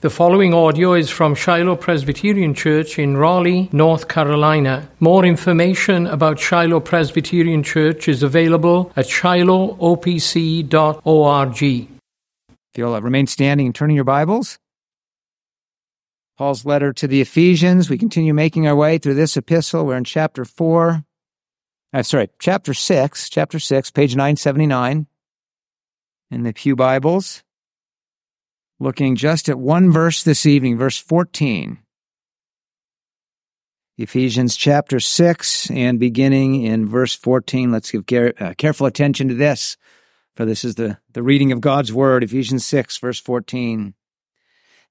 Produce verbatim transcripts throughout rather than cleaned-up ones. The following audio is from Shiloh Presbyterian Church in Raleigh, North Carolina. More information about Shiloh Presbyterian Church is available at shiloh o p c dot org. If you'll uh, remain standing and turn in your Bibles, Paul's letter to the Ephesians. We continue making our way through this epistle. We're in chapter four. I'm sorry, chapter six, chapter six, page nine seventy-nine in the Pew Bibles. Looking just at one verse this evening, verse fourteen. Ephesians chapter six, and beginning in verse fourteen. Let's give care, uh, careful attention to this, for this is the, the reading of God's Word, Ephesians six, verse fourteen.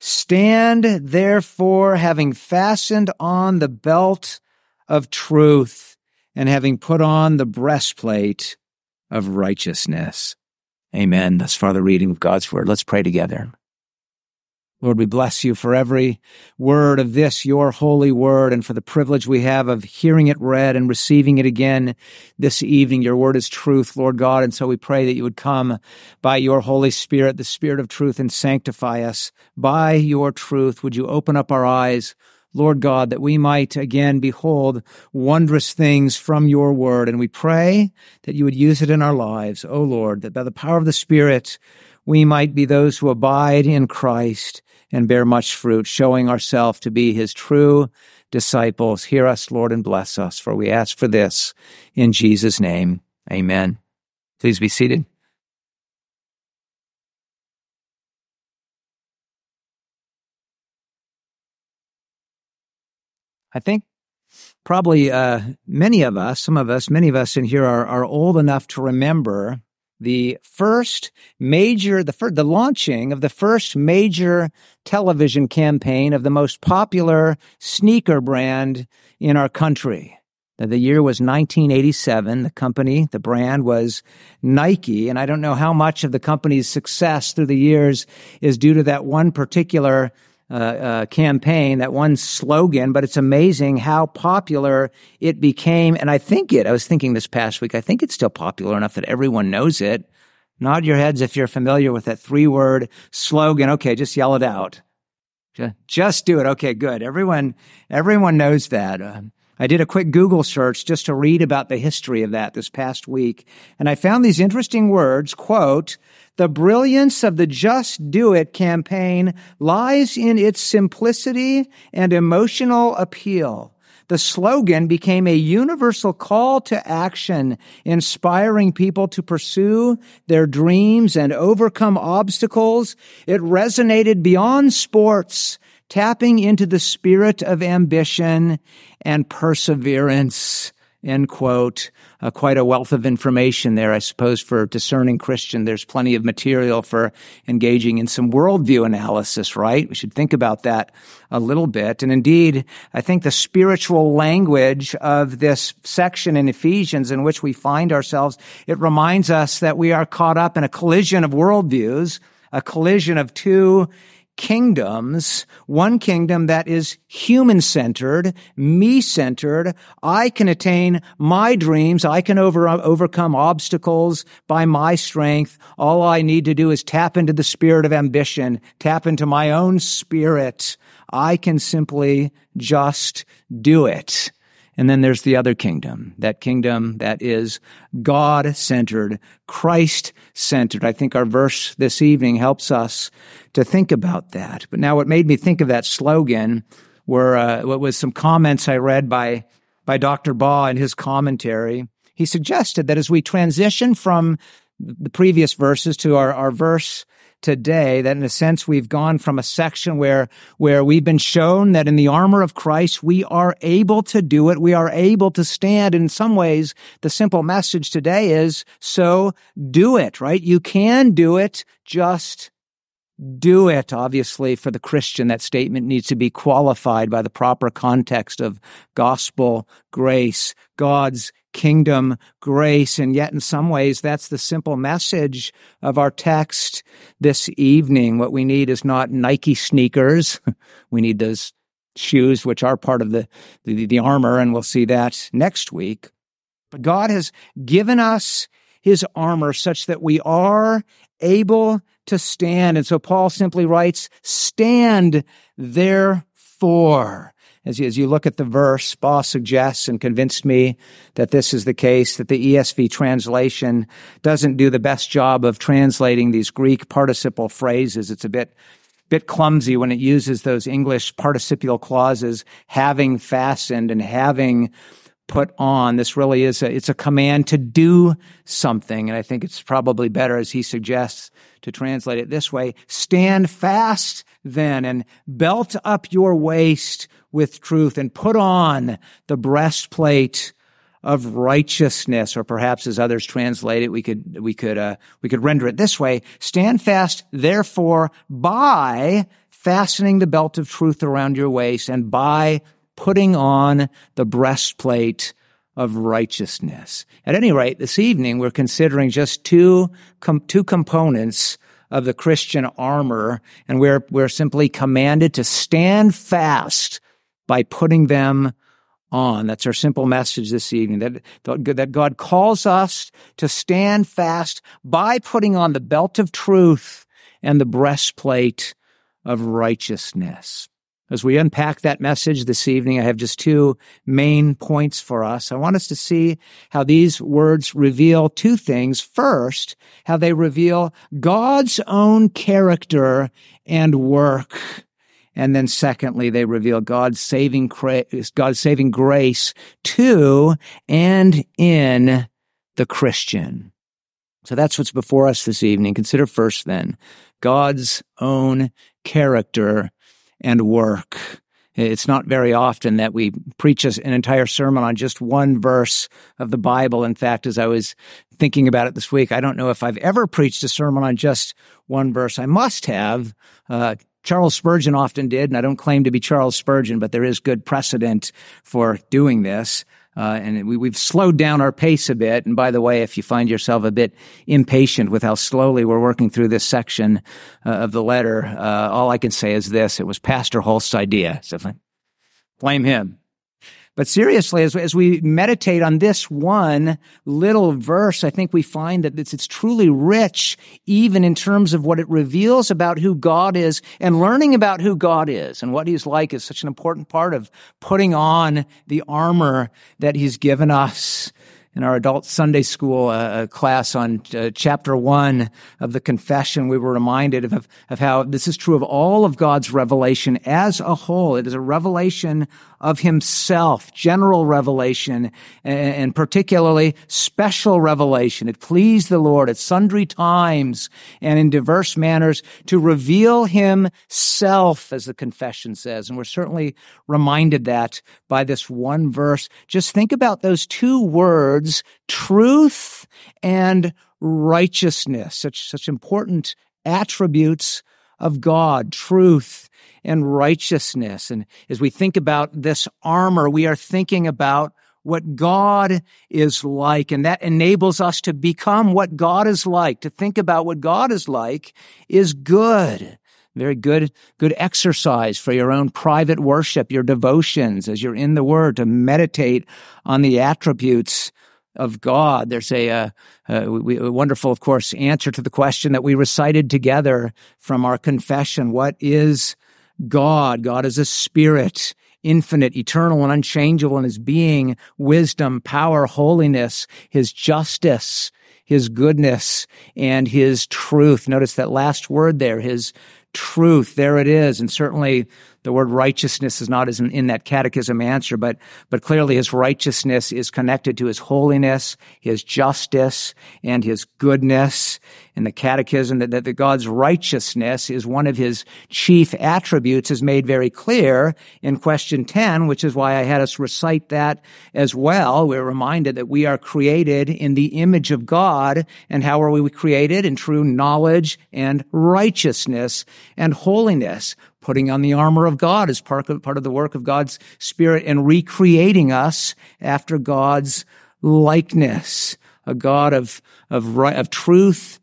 Stand therefore, having fastened on the belt of truth, and having put on the breastplate of righteousness. Amen. Thus far the reading of God's Word. Let's pray together. Lord, we bless you for every word of this, your holy word, and for the privilege we have of hearing it read and receiving it again this evening. Your word is truth, Lord God, and so we pray that you would come by your Holy Spirit, the Spirit of truth, and sanctify us by your truth. Would you open up our eyes, Lord God, that we might again behold wondrous things from your word, and we pray that you would use it in our lives, O Lord, that by the power of the Spirit we might be those who abide in Christ and bear much fruit, showing ourselves to be his true disciples. Hear us, Lord, and bless us, for we ask for this in Jesus' name. Amen. Please be seated. I think probably uh, many of us, some of us, many of us in here are, are old enough to remember the first major, the first, the launching of the first major television campaign of the most popular sneaker brand in our country. The year was nineteen eighty-seven. The company, the brand was Nike, and I don't know how much of the company's success through the years is due to that one particular Uh, uh, campaign, that one slogan, but it's amazing how popular it became. And I think it, I was thinking this past week, I think it's still popular enough that everyone knows it. Nod your heads if you're familiar with that three-word slogan. Okay, just yell it out. Just do it. Okay, good. Everyone, everyone knows that. Uh, I did a quick Google search just to read about the history of that this past week, and I found these interesting words, quote, "The brilliance of the Just Do It campaign lies in its simplicity and emotional appeal. The slogan became a universal call to action, inspiring people to pursue their dreams and overcome obstacles. It resonated beyond sports, tapping into the spirit of ambition and perseverance." End quote. Uh, quite a wealth of information there, I suppose, for discerning Christian. There's plenty of material for engaging in some worldview analysis, right? We should think about that a little bit. And indeed, I think the spiritual language of this section in Ephesians in which we find ourselves, it reminds us that we are caught up in a collision of worldviews, a collision of two kingdoms, one kingdom that is human-centered, me-centered. I can attain my dreams. I can over, overcome obstacles by my strength. All I need to do is tap into the spirit of ambition, tap into my own spirit. I can simply just do it. And then there's the other kingdom, that kingdom that is God-centered, Christ-centered. I think our verse this evening helps us to think about that. But now what made me think of that slogan were uh, what was some comments I read by, by Doctor Baugh in his commentary. He suggested that as we transition from the previous verses to our, our verse today, that in a sense we've gone from a section where where we've been shown that in the armor of Christ we are able to do it, we are able to stand. In some ways, the simple message today is, so do it, right? You can do it, just do it. Obviously, for the Christian, that statement needs to be qualified by the proper context of gospel grace, God's kingdom grace, and yet in some ways that's the simple message of our text this evening. What we need is not Nike sneakers. We need those shoes, which are part of the, the, the armor, and we'll see that next week. But God has given us his armor such that we are able to stand. And so Paul simply writes, stand therefore. As you, as you look at the verse, Baugh suggests and convinced me that this is the case, that the E S V translation doesn't do the best job of translating these Greek participle phrases. It's a bit, bit clumsy when it uses those English participial clauses, having fastened and having put on. This really is a, it's a command to do something. And I think it's probably better, as he suggests, to translate it this way. Stand fast then and belt up your waist with truth and put on the breastplate of righteousness, or perhaps as others translate it, we could, we could, uh, we could render it this way. Stand fast, therefore, by fastening the belt of truth around your waist and by putting on the breastplate of righteousness. At any rate, this evening we're considering just two com- two components of the Christian armor, and we're we're simply commanded to stand fast by putting them on. That's our simple message this evening. That that God calls us to stand fast by putting on the belt of truth and the breastplate of righteousness. As we unpack that message this evening, I have just two main points for us. I want us to see how these words reveal two things. First, how they reveal God's own character and work. And then secondly, they reveal God's saving, God's saving grace to and in the Christian. So that's what's before us this evening. Consider first then, God's own character and work. It's not very often that we preach an entire sermon on just one verse of the Bible. In fact, as I was thinking about it this week, I don't know if I've ever preached a sermon on just one verse. I must have. Uh, Charles Spurgeon often did, and I don't claim to be Charles Spurgeon, but there is good precedent for doing this. Uh, and we, we've slowed down our pace a bit. And by the way, if you find yourself a bit impatient with how slowly we're working through this section uh, of the letter, uh, all I can say is this. It was Pastor Holst's idea. So blame him. But seriously, as, as we meditate on this one little verse, I think we find that it's, it's truly rich, even in terms of what it reveals about who God is, and learning about who God is and what he's like is such an important part of putting on the armor that he's given us. In our adult Sunday school uh, class on uh, chapter one of the Confession, we were reminded of, of how this is true of all of God's revelation as a whole. It is a revelation of himself, general revelation, and, and particularly special revelation. It pleased the Lord at sundry times and in diverse manners to reveal himself, as the Confession says. And we're certainly reminded that by this one verse. Just think about those two words, truth and righteousness, such such important attributes of God, truth and righteousness. And as we think about this armor, we are thinking about what God is like, and that enables us to become what God is like. To think about what God is like is good. Very good, good exercise for your own private worship, your devotions, as you're in the Word, to meditate on the attributes of God. There's a, uh, a, a wonderful, of course, answer to the question that we recited together from our confession. What is God? God is a spirit, infinite, eternal, and unchangeable in his being, wisdom, power, holiness, his justice, his goodness, and his truth. Notice that last word there, his truth. There it is. And certainly the word righteousness is not in that catechism answer, but but clearly his righteousness is connected to his holiness, his justice, and his goodness. In the catechism, that, that God's righteousness is one of his chief attributes is made very clear in question ten, which is why I had us recite that as well. We're reminded that we are created in the image of God, and how are we created? In true knowledge and righteousness and holiness. Putting on the armor of God is part of, part of the work of God's Spirit and recreating us after God's likeness, a God of, of, of truth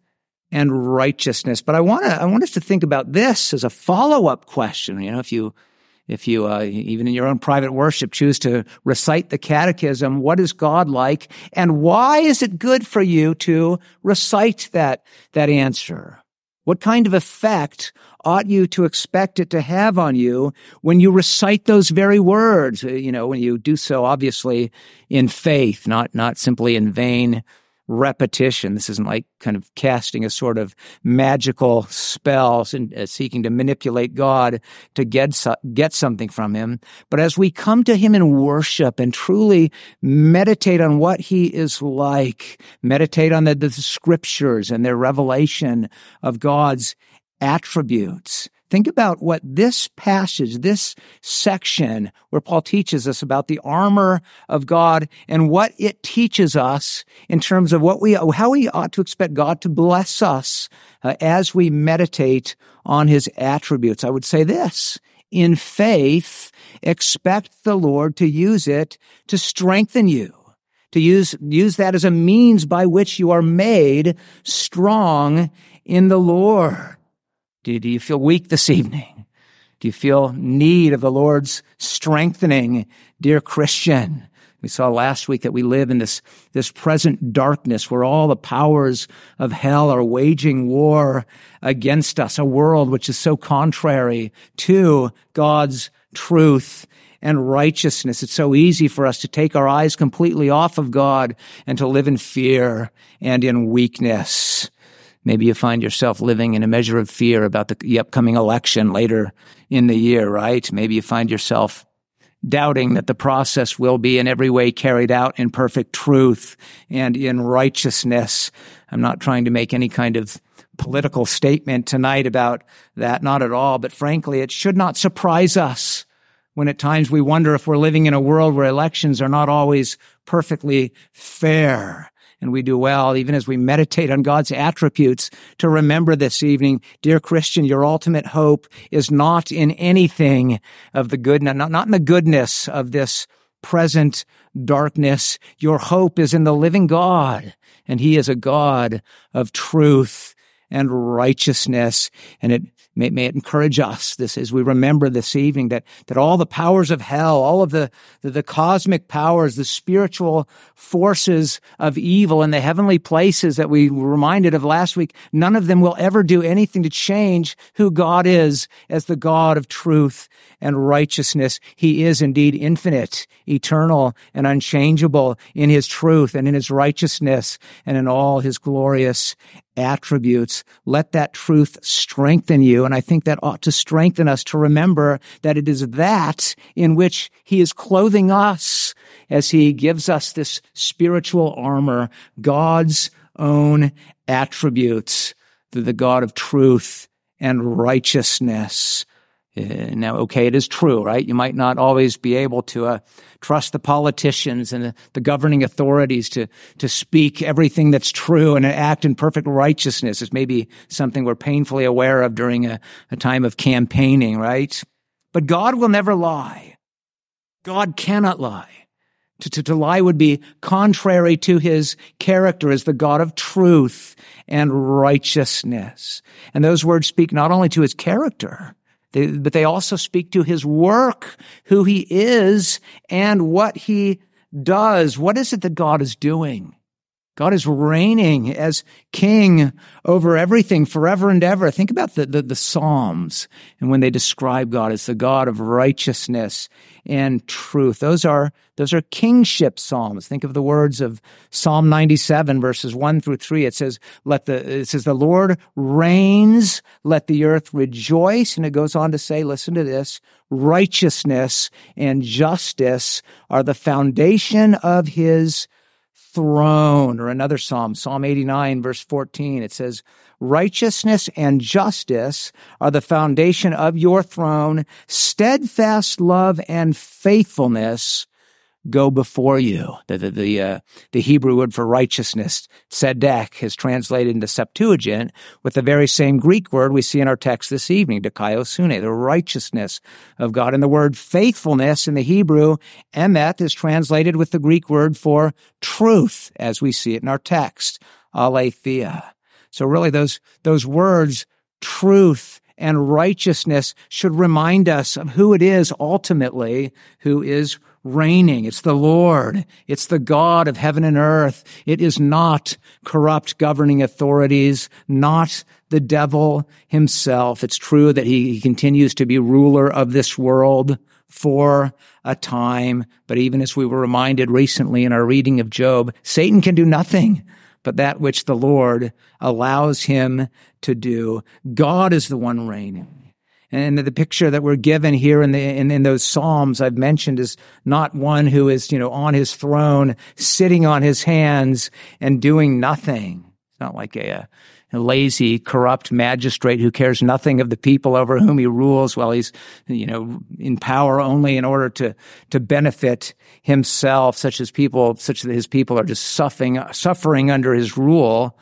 and righteousness. But I want to, I want us to think about this as a follow-up question. You know, if you, if you, uh, even in your own private worship, choose to recite the catechism, what is God like? And why is it good for you to recite that, that answer? What kind of effect ought you to expect it to have on you when you recite those very words? You know, when you do so, obviously, in faith, not not simply in vain repetition. This isn't like kind of casting a sort of magical spell and uh, seeking to manipulate God to get so, get something from him. But as we come to him in worship and truly meditate on what he is like, meditate on the, the scriptures and their revelation of God's attributes, think about what this passage, this section where Paul teaches us about the armor of God and what it teaches us in terms of what we, how we ought to expect God to bless us uh, as we meditate on his attributes. I would say this, in faith, expect the Lord to use it to strengthen you, to use, use that as a means by which you are made strong in the Lord. Do you feel weak this evening? Do you feel need of the Lord's strengthening, dear Christian? We saw last week that we live in this, this present darkness where all the powers of hell are waging war against us, a world which is so contrary to God's truth and righteousness. It's so easy for us to take our eyes completely off of God and to live in fear and in weakness. Maybe you find yourself living in a measure of fear about the upcoming election later in the year, right? Maybe you find yourself doubting that the process will be in every way carried out in perfect truth and in righteousness. I'm not trying to make any kind of political statement tonight about that, not at all. But frankly, it should not surprise us when at times we wonder if we're living in a world where elections are not always perfectly fair. And we do well, even as we meditate on God's attributes, to remember this evening, dear Christian, your ultimate hope is not in anything of the good, not, not in the goodness of this present darkness. Your hope is in the living God, and he is a God of truth and righteousness. And it may, may it encourage us, this, as we remember this evening, that, that all the powers of hell, all of the, the, the cosmic powers, the spiritual forces of evil in the heavenly places that we were reminded of last week, none of them will ever do anything to change who God is as the God of truth and righteousness. He is indeed infinite, eternal, and unchangeable in his truth and in his righteousness and in all his glorious attributes. Let that truth strengthen you. And I think that ought to strengthen us to remember that it is that in which he is clothing us as he gives us this spiritual armor, God's own attributes, the God of truth and righteousness. Now, okay, it is true, right? You might not always be able to uh, trust the politicians and the, the governing authorities to to speak everything that's true and act in perfect righteousness. It's maybe something we're painfully aware of during a, a time of campaigning, right? But God will never lie. God cannot lie. To, to, to lie would be contrary to his character as the God of truth and righteousness. And those words speak not only to his character, but they also speak to his work, who he is, and what he does. What is it that God is doing? God is reigning as king over everything forever and ever. Think about the, the, the Psalms and when they describe God as the God of righteousness and truth. Those are, those are kingship Psalms. Think of the words of Psalm ninety-seven verses one through three. It says, let the, it says, the Lord reigns, let the earth rejoice. And it goes on to say, listen to this, righteousness and justice are the foundation of his throne. Or another Psalm, Psalm eighty-nine, verse fourteen, it says, righteousness and justice are the foundation of your throne. Steadfast love and faithfulness go before you. The, the, the, uh, the Hebrew word for righteousness, tzedek, is translated into Septuagint with the very same Greek word we see in our text this evening, dikaiosune, the righteousness of God. And the word faithfulness in the Hebrew, emet, is translated with the Greek word for truth, as we see it in our text, aletheia. So really those, those words, truth and righteousness, should remind us of who it is ultimately who is reigning. It's the Lord. It's the God of heaven and earth. It is not corrupt governing authorities, not the devil himself. It's true that he, he continues to be ruler of this world for a time, but even as we were reminded recently in our reading of Job, Satan can do nothing but that which the Lord allows him to do. God is the one reigning. And the picture that we're given here in the in, in those Psalms I've mentioned is not one who is, you know, on his throne, sitting on his hands and doing nothing. It's not like a, a lazy, corrupt magistrate who cares nothing of the people over whom he rules while he's, you know, in power only in order to to benefit himself, such as people, such that his people are just suffering suffering under his rule.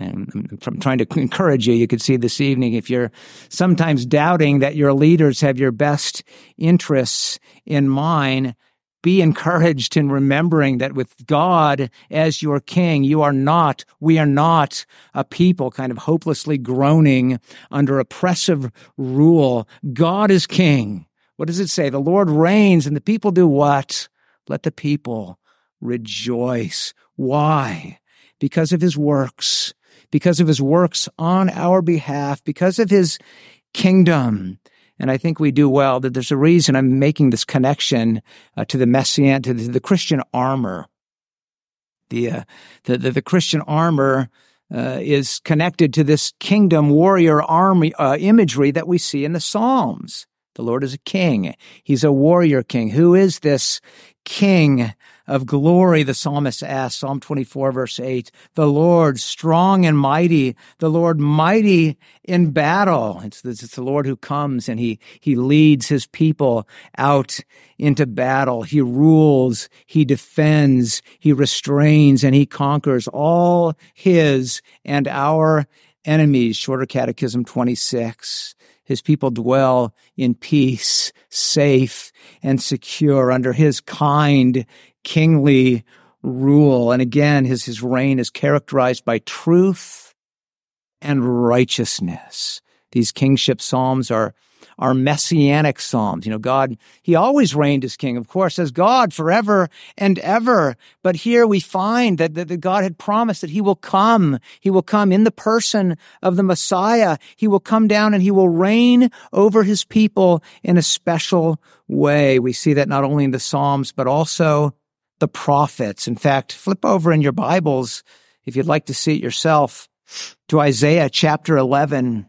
And I'm trying to encourage you, you could see this evening, if you're sometimes doubting that your leaders have your best interests in mind, be encouraged in remembering that with God as your king, you are not, we are not a people kind of hopelessly groaning under oppressive rule. God is king. What does it say? The Lord reigns, and the people do what? Let the people rejoice. Why? Because of his works. Because of his works on our behalf, because of his kingdom. And I think we do well that there's a reason I'm making this connection uh, to the Messianic, to the, the Christian armor. The, uh, the, the, the Christian armor uh, is connected to this kingdom warrior army uh, imagery that we see in the Psalms. The Lord is a king. He's a warrior king. Who is this king of glory, the psalmist asks, Psalm twenty-four, verse eight, the Lord strong and mighty, the Lord mighty in battle. It's, it's the Lord who comes and he, he leads his people out into battle. He rules, he defends, he restrains, and he conquers all his and our enemies. Shorter Catechism twenty-six. His people dwell in peace, safe and secure under his kind kingly rule. And again, his, his reign is characterized by truth and righteousness. These kingship psalms are, are messianic psalms. You know, God, he always reigned as king, of course, as God forever and ever. But here we find that, that, that God had promised that he will come. He will come in the person of the Messiah. He will come down and he will reign over his people in a special way. We see that not only in the Psalms, but also the prophets. In fact, flip over in your Bibles, if you'd like to see it yourself, to Isaiah chapter eleven.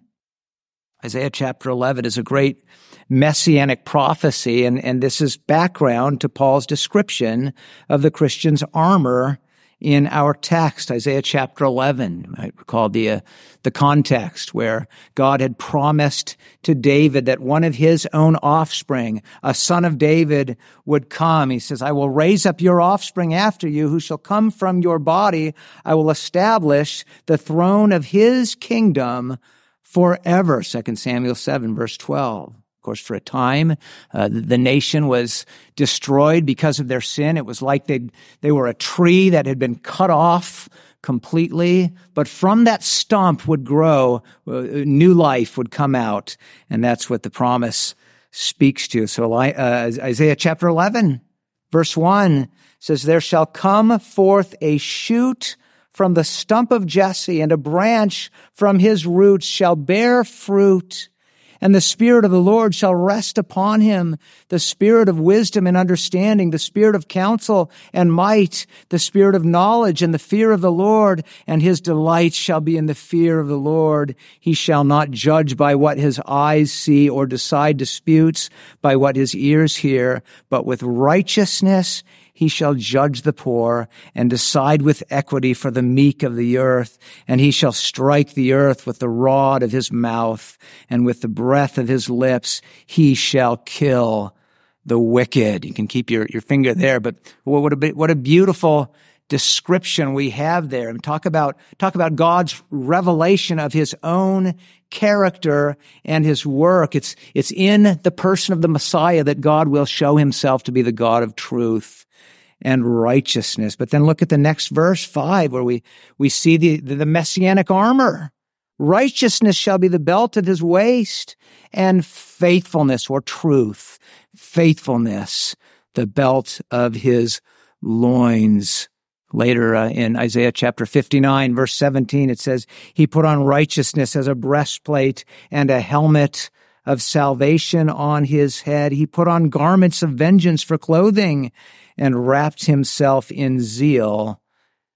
Isaiah chapter eleven is a great messianic prophecy, and, and this is background to Paul's description of the Christian's armor in our text, Isaiah chapter eleven. You might recall the, uh, the context where God had promised to David that one of his own offspring, a son of David, would come. He says, I will raise up your offspring after you, who shall come from your body. I will establish the throne of his kingdom forever, Second Samuel seven, verse twelve. Of course, for a time, uh, the nation was destroyed because of their sin. It was like they they were a tree that had been cut off completely, but from that stump would grow, uh, new life would come out, and that's what the promise speaks to. So uh, Isaiah chapter eleven, verse one says, there shall come forth a shoot from the stump of Jesse, and a branch from his roots shall bear fruit. And the Spirit of the Lord shall rest upon him, the Spirit of wisdom and understanding, the Spirit of counsel and might, the Spirit of knowledge and the fear of the Lord. And his delight shall be in the fear of the Lord. He shall not judge by what his eyes see, or decide disputes by what his ears hear, but with righteousness he shall judge the poor, and decide with equity for the meek of the earth. And he shall strike the earth with the rod of his mouth, and with the breath of his lips he shall kill the wicked. You can keep your, your finger there, but what a, what a beautiful description we have there. And talk about, talk about God's revelation of his own character and his work. It's, it's in the person of the Messiah that God will show himself to be the God of truth and righteousness. But then look at the next verse, five, where we, we see the, the messianic armor. Righteousness shall be the belt of his waist, and faithfulness or truth, faithfulness, the belt of his loins. Later uh, in Isaiah chapter fifty-nine, verse seventeen, it says, he put on righteousness as a breastplate and a helmet of salvation on his head. He put on garments of vengeance for clothing and wrapped himself in zeal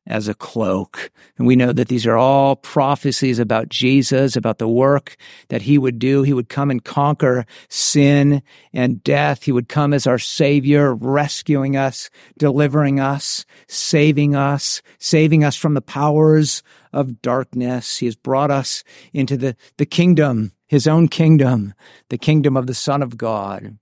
as a cloak. And we know that these are all prophecies about Jesus, about the work that he would do. He would come and conquer sin and death. He would come as our Savior, rescuing us, delivering us, saving us, saving us from the powers of darkness. He has brought us into the, the kingdom, his own kingdom, the kingdom of the Son of God.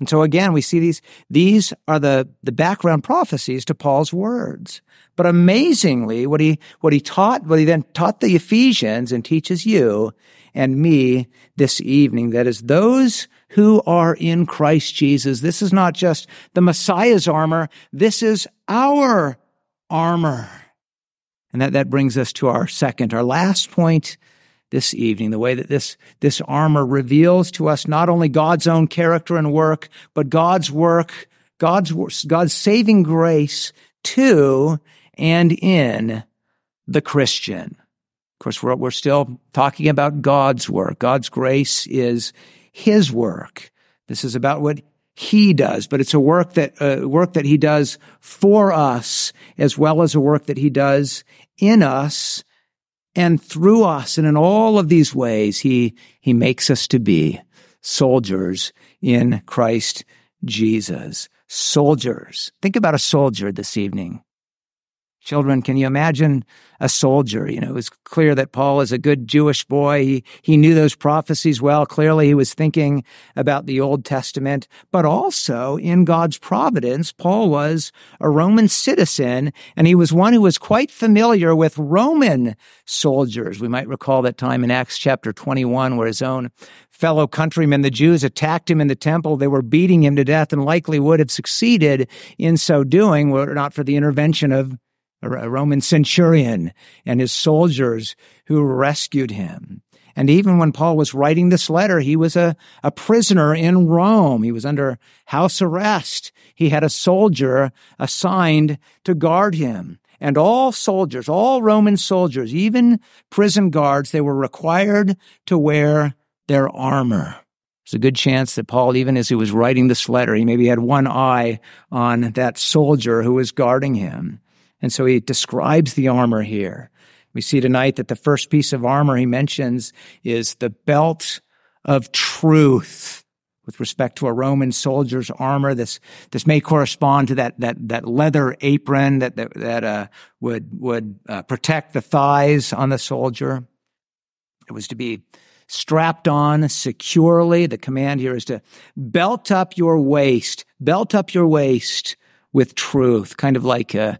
And so again, we see these, these are the, the background prophecies to Paul's words. But amazingly, what he, what he taught, what he then taught the Ephesians and teaches you and me this evening, that is, those who are in Christ Jesus, this is not just the Messiah's armor, this is our armor. And that, that brings us to our second, our last point this evening, the way that this, this armor reveals to us not only God's own character and work, but God's work, God's, God's saving grace to and in the Christian. Of course, we're, we're still talking about God's work. God's grace is his work. This is about what he does, but it's a work that, uh, work that he does for us, as well as a work that he does in us and through us, and in all of these ways, he, he makes us to be soldiers in Christ Jesus. Soldiers. Think about a soldier this evening. Children, can you imagine a soldier? You know, it was clear that Paul is a good Jewish boy. He, he knew those prophecies well. Clearly, he was thinking about the Old Testament, but also in God's providence, Paul was a Roman citizen, and he was one who was quite familiar with Roman soldiers. We might recall that time in Acts chapter twenty-one where his own fellow countrymen, the Jews, attacked him in the temple. They were beating him to death and likely would have succeeded in so doing were it not for the intervention of a Roman centurion and his soldiers who rescued him. And even when Paul was writing this letter, he was a, a prisoner in Rome. He was under house arrest. He had a soldier assigned to guard him. And all soldiers, all Roman soldiers, even prison guards, they were required to wear their armor. There's a good chance that Paul, even as he was writing this letter, he maybe had one eye on that soldier who was guarding him. And so he describes the armor here. We see tonight that the first piece of armor he mentions is the belt of truth. With respect to a Roman soldier's armor, this this may correspond to that that that leather apron that that, that uh, would would uh, protect the thighs on the soldier. It was to be strapped on securely. The command here is to belt up your waist. Belt up your waist with truth, kind of like uh,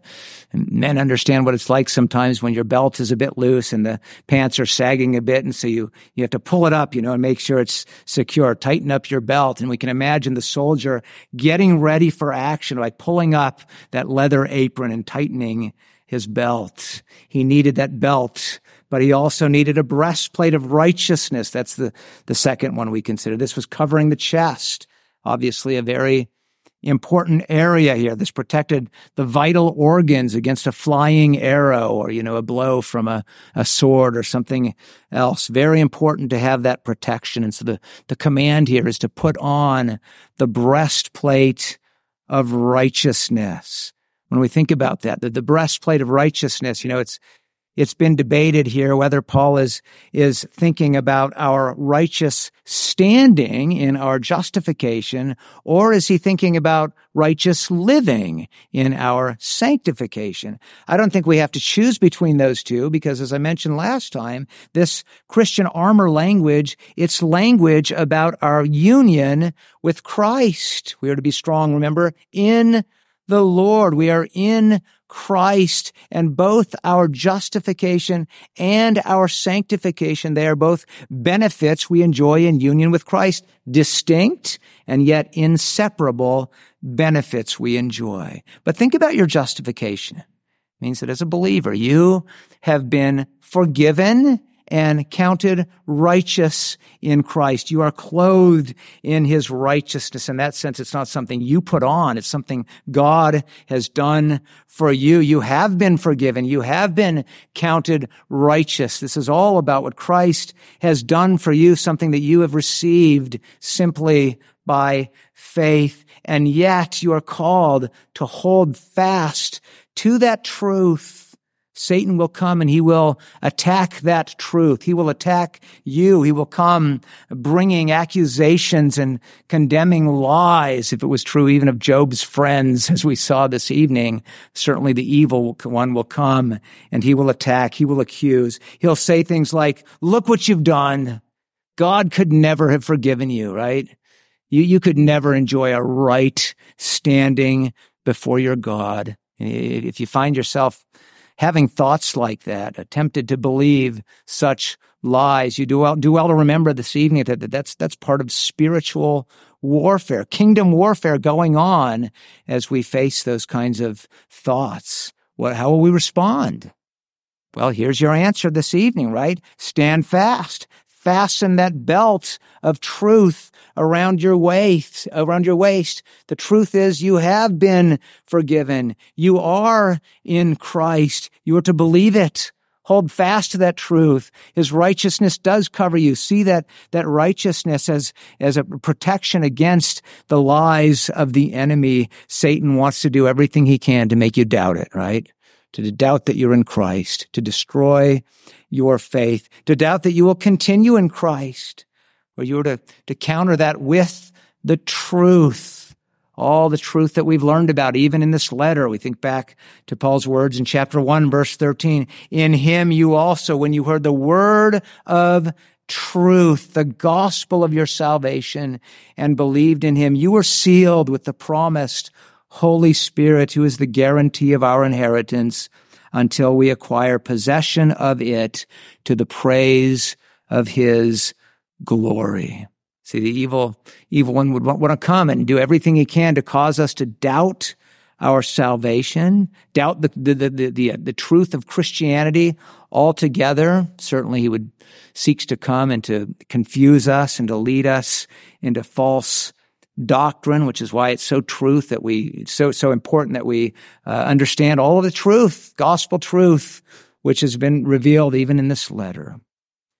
men understand what it's like sometimes when your belt is a bit loose and the pants are sagging a bit, and so you you have to pull it up, you know, and make sure it's secure. Tighten up your belt, and we can imagine the soldier getting ready for action by pulling up that leather apron and tightening his belt. He needed that belt, but he also needed a breastplate of righteousness. That's the, the second one we consider. This was covering the chest, obviously a very important area here. This protected the vital organs against a flying arrow or, you know, a blow from a, a sword or something else. Very important to have that protection. And so the, the command here is to put on the breastplate of righteousness. When we think about that, the, the breastplate of righteousness, you know, it's It's been debated here whether Paul is, is thinking about our righteous standing in our justification, or is he thinking about righteous living in our sanctification? I don't think we have to choose between those two because, as I mentioned last time, this Christian armor language, it's language about our union with Christ. We are to be strong, remember, in the Lord. We are in Christ, and both our justification and our sanctification, they are both benefits we enjoy in union with Christ, distinct and yet inseparable benefits we enjoy. But think about your justification. It means that as a believer, you have been forgiven and counted righteous in Christ. You are clothed in his righteousness. In that sense, it's not something you put on. It's something God has done for you. You have been forgiven. You have been counted righteous. This is all about what Christ has done for you, something that you have received simply by faith. And yet you are called to hold fast to that truth. Satan will come and he will attack that truth. He will attack you. He will come bringing accusations and condemning lies. If it was true even of Job's friends, as we saw this evening, certainly the evil one will come and he will attack. He will accuse. He'll say things like, look what you've done. God could never have forgiven you, right? You, you could never enjoy a right standing before your God. If you find yourself having thoughts like that, tempted to believe such lies, you do well, do well to remember this evening that that's, that's part of spiritual warfare, kingdom warfare going on as we face those kinds of thoughts. What, how will we respond? Well, here's your answer this evening, right? Stand fast. Fasten that belt of truth around your waist, around your waist. The truth is you have been forgiven. You are in Christ. You are to believe it. Hold fast to that truth. His righteousness does cover you. See that, that righteousness as, as a protection against the lies of the enemy. Satan wants to do everything he can to make you doubt it, right? To doubt that you're in Christ, to destroy your faith, to doubt that you will continue in Christ, or you're to, to counter that with the truth, all the truth that we've learned about, even in this letter. We think back to Paul's words in chapter one, verse thirteen, in him you also, when you heard the word of truth, the gospel of your salvation, and believed in him, you were sealed with the promised Holy Spirit, who is the guarantee of our inheritance until we acquire possession of it to the praise of his glory. See, the evil, evil one would want, want to come and do everything he can to cause us to doubt our salvation, doubt the, the, the, the, the, the truth of Christianity altogether. Certainly he would seeks to come and to confuse us and to lead us into false doctrine, which is why it's so truth that we, it's so, so important that we uh, understand all of the truth, gospel truth, which has been revealed even in this letter.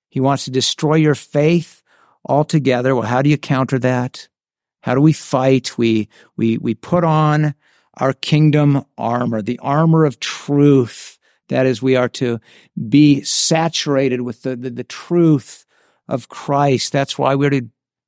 He wants to destroy your faith altogether. Well, how do you counter that? How do we fight? We, we, we put on our kingdom armor, the armor of truth. That is, we are to be saturated with the, the, the truth of Christ. That's why we're to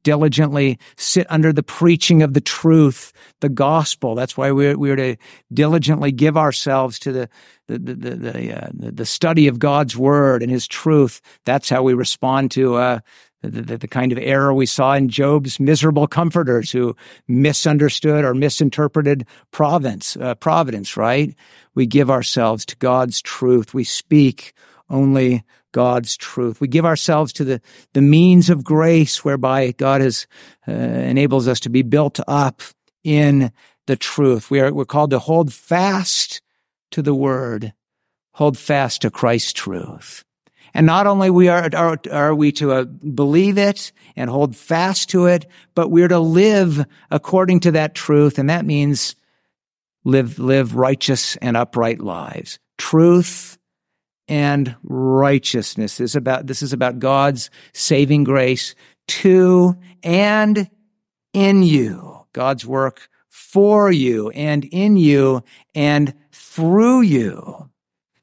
diligently sit under the preaching of the truth, the gospel. That's why we're, we're to diligently give ourselves to the the the the, uh, the study of God's word and his truth. That's how we respond to uh, the, the, the kind of error we saw in Job's miserable comforters who misunderstood or misinterpreted providence, uh, providence, right? We give ourselves to God's truth. We speak only God's truth. We give ourselves to the, the means of grace whereby God has, uh, enables us to be built up in the truth. We are, we're called to hold fast to the word, hold fast to Christ's truth. And not only we are, are, are we to uh, believe it and hold fast to it, but we're to live according to that truth. And that means live, live righteous and upright lives. Truth and righteousness. This is about, this is about God's saving grace to and in you. God's work for you and in you and through you.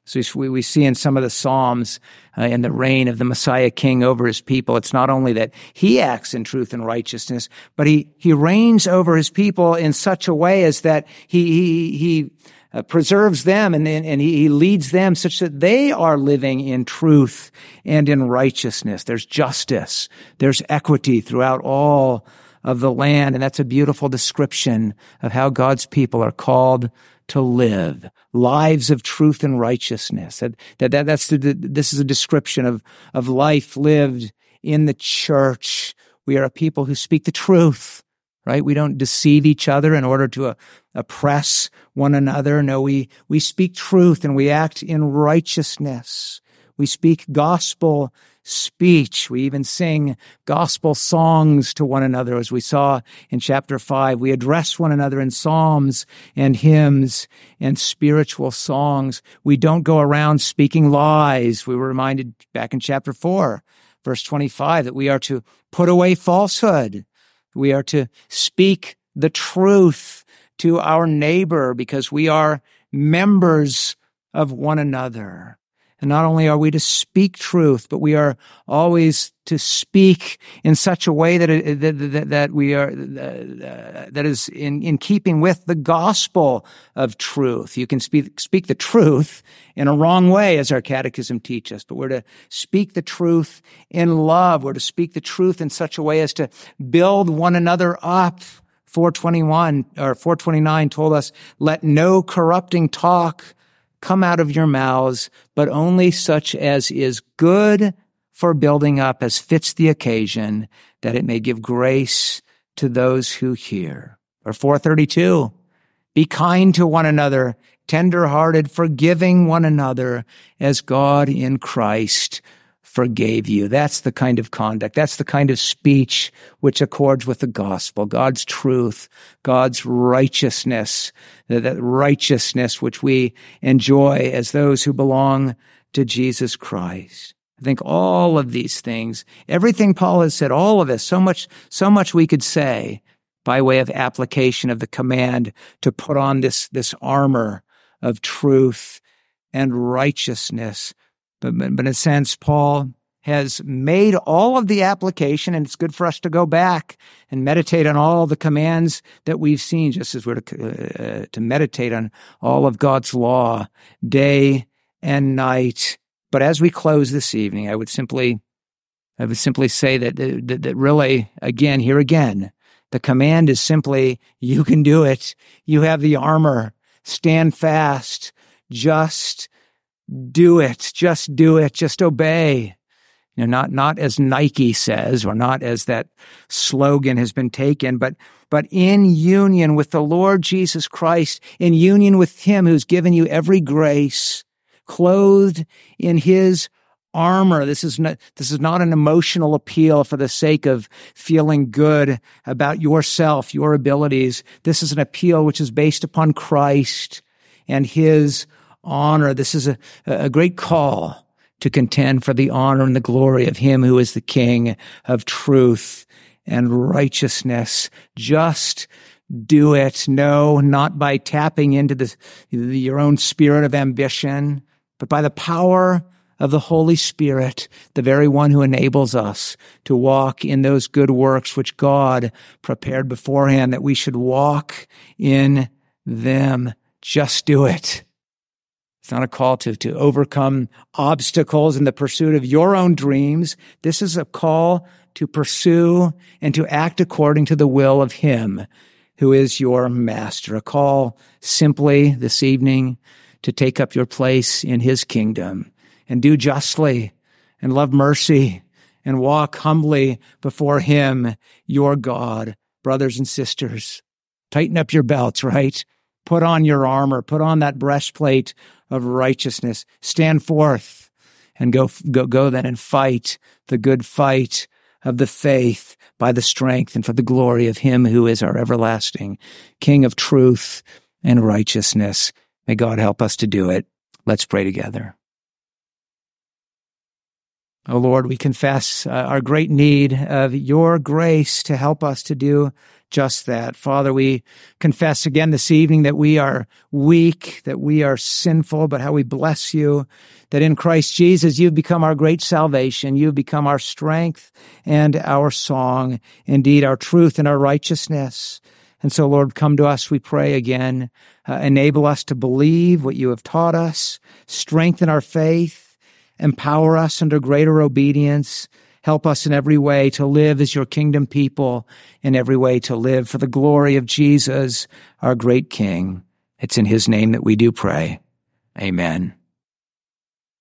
So we, we see in some of the Psalms uh, in the reign of the Messiah King over his people, it's not only that he acts in truth and righteousness, but he, he reigns over his people in such a way as that he, he, he, Uh, preserves them and, and he, he leads them such that they are living in truth and in righteousness. There's justice. There's equity throughout all of the land. And that's a beautiful description of how God's people are called to live lives of truth and righteousness. That, that, that that's the, this is a description of, of life lived in the church. We are a people who speak the truth. Right? We don't deceive each other in order to uh, oppress one another. No, we, we speak truth and we act in righteousness. We speak gospel speech. We even sing gospel songs to one another, as we saw in chapter five. We address one another in psalms and hymns and spiritual songs. We don't go around speaking lies. We were reminded back in chapter four, verse twenty-five, that we are to put away falsehood. We are to speak the truth to our neighbor because we are members of one another. And not only are we to speak truth, but we are always to speak in such a way that it, that, that we are uh, that is in, in keeping with the gospel of truth. You can speak speak the truth in a wrong way, as our catechism teaches, but we're to speak the truth in love. We're to speak the truth in such a way as to build one another up. four twenty-one or four twenty-nine told us, "Let no corrupting talk come out of your mouths, but only such as is good for building up as fits the occasion, that it may give grace to those who hear." Or four thirty-two, "Be kind to one another, tender-hearted, forgiving one another, as God in Christ forgave you." That's the kind of conduct. That's the kind of speech which accords with the gospel, God's truth, God's righteousness, that righteousness which we enjoy as those who belong to Jesus Christ. I think all of these things, everything Paul has said, all of this, so much, so much we could say by way of application of the command to put on this, this armor of truth and righteousness. But in a sense, Paul has made all of the application, and it's good for us to go back and meditate on all the commands that we've seen, just as we're to, uh, to meditate on all of God's law day and night. But as we close this evening, I would simply, I would simply say that, that, that really, again, here again, the command is simply, you can do it. You have the armor. Stand fast. Just do it. Just do it. Just obey. You know, not, not as Nike says, or not as that slogan has been taken, but, but in union with the Lord Jesus Christ, in union with Him who's given you every grace, clothed in His armor. This is not, this is not an emotional appeal for the sake of feeling good about yourself, your abilities. This is an appeal which is based upon Christ and His honor. This is a, a great call to contend for the honor and the glory of Him who is the King of truth and righteousness. Just do it. No, not by tapping into the, your own spirit of ambition, but by the power of the Holy Spirit, the very one who enables us to walk in those good works which God prepared beforehand, that we should walk in them. Just do it. It's not a call to, to overcome obstacles in the pursuit of your own dreams. This is a call to pursue and to act according to the will of Him who is your master. A call simply this evening to take up your place in His kingdom and do justly and love mercy and walk humbly before Him, your God. Brothers and sisters, tighten up your belts, right? Put on your armor. Put on that breastplate of righteousness. Stand forth and go, go, go then and fight the good fight of the faith by the strength and for the glory of Him who is our everlasting King of truth and righteousness. May God help us to do it. Let's pray together. Oh Lord, we confess uh, our great need of your grace to help us to do just that. Father, we confess again this evening that we are weak, that we are sinful, but how we bless you, that in Christ Jesus, you've become our great salvation. You've become our strength and our song, indeed our truth and our righteousness. And so, Lord, come to us, we pray again. Uh, enable us to believe what you have taught us, strengthen our faith, empower us under greater obedience. Help us in every way to live as your kingdom people, in every way to live for the glory of Jesus, our great King. It's in His name that we do pray. Amen.